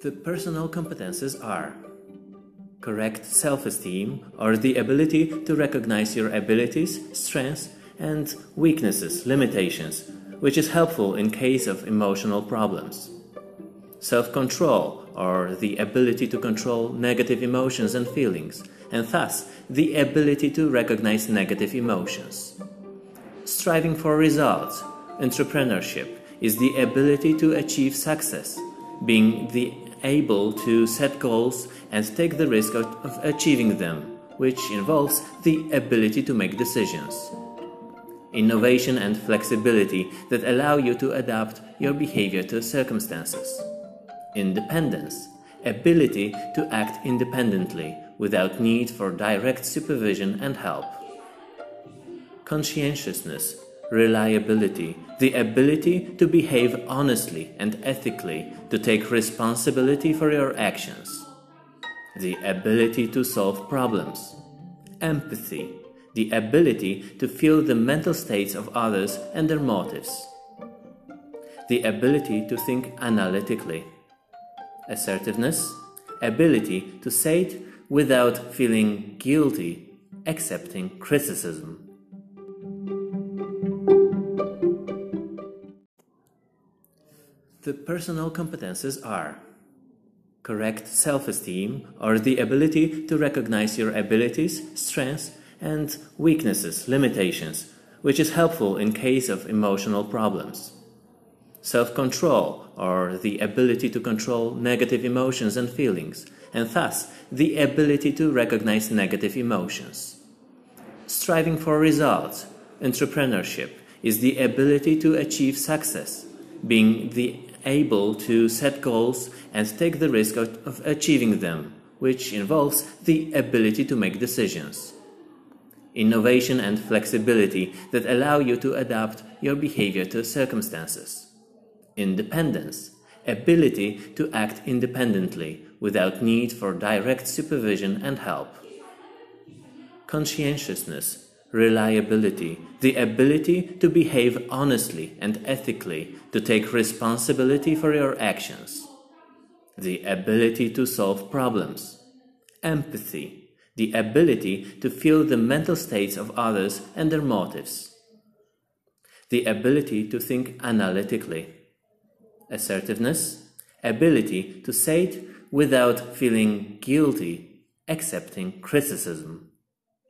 The personal competences are correct self-esteem, or the ability to recognize your abilities, strengths, and weaknesses, limitations, which is helpful in case of emotional problems. Self-control, or the ability to control negative emotions and feelings, and thus the ability to recognize negative emotions. Striving for results, entrepreneurship, is the ability to achieve success, being able to set goals and take the risk of achieving them, which involves the ability to make decisions. Innovation and flexibility that allow you to adapt your behavior to circumstances. Independence, ability to act independently without need for direct supervision and help. Conscientiousness, reliability, the ability to behave honestly and ethically, to take responsibility for your actions. The ability to solve problems. Empathy, the ability to feel the mental states of others and their motives. The ability to think analytically. Assertiveness, ability to say it without feeling guilty, accepting criticism. The personal competences are correct self-esteem, or the ability to recognize your abilities, strengths, and weaknesses, limitations, which is helpful in case of emotional problems. Self-control, or the ability to control negative emotions and feelings, and thus the ability to recognize negative emotions. Striving for results, entrepreneurship, is the ability to achieve success, being able to set goals and take the risk of achieving them, which involves the ability to make decisions. Innovation and flexibility that allow you to adapt your behavior to circumstances. Independence, ability to act independently without need for direct supervision and help. Conscientiousness, reliability, the ability to behave honestly and ethically, to take responsibility for your actions. The ability to solve problems. Empathy, the ability to feel the mental states of others and their motives. The ability to think analytically. Assertiveness, ability to say it without feeling guilty, accepting criticism.